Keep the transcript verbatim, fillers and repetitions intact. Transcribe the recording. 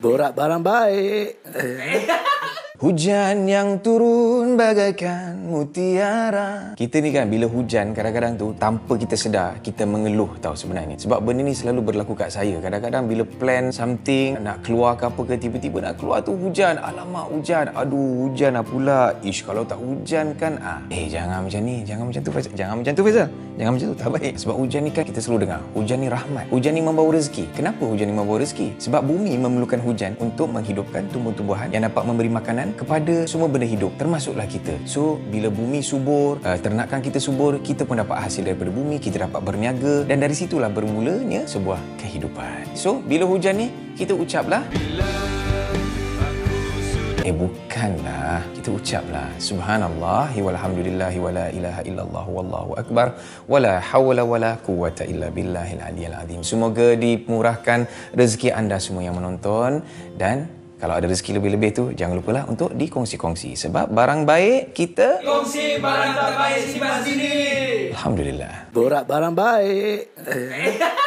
Borak barang baik. Hujan yang turun bagaikan mutiara. Kita ni kan bila hujan kadang-kadang tu tanpa kita sedar kita mengeluh tau sebenarnya. Sebab benda ni selalu berlaku kat saya. Kadang-kadang bila plan something nak keluar ke apa ke, tiba-tiba nak keluar tu hujan. Alamak hujan. Aduh hujan lah pula. Ish kalau tak hujan kan ah. Eh jangan macam ni. Jangan macam tu Faizal. Jangan macam tu Faizal. Jangan macam tu tak baik. Sebab hujan ni kan kita selalu dengar. Hujan ni rahmat. Hujan ni membawa rezeki. Kenapa hujan ni membawa rezeki? Sebab bumi memerlukan hujan untuk menghidupkan tumbuh-tumbuhan yang dapat memberi makanan kepada semua benda hidup, termasuklah kita. So, bila bumi subur, uh, ternakan kita subur, kita pun dapat hasil daripada bumi, kita dapat berniaga dan dari situlah bermulanya sebuah kehidupan. So, bila hujan ni, kita ucaplah Eh, bukanlah. Kita ucaplah Subhanallah walhamdulillah wala ilaha illallah wallahu akbar wala hawla wala quwwata illa billahil aliyyil azim. Semoga dimurahkan rezeki anda semua yang menonton dan kalau ada rezeki lebih-lebih tu, jangan lupalah untuk dikongsi-kongsi. Sebab barang baik, kita... kongsi barang tak baik, simpan sini. Alhamdulillah. Borak barang baik.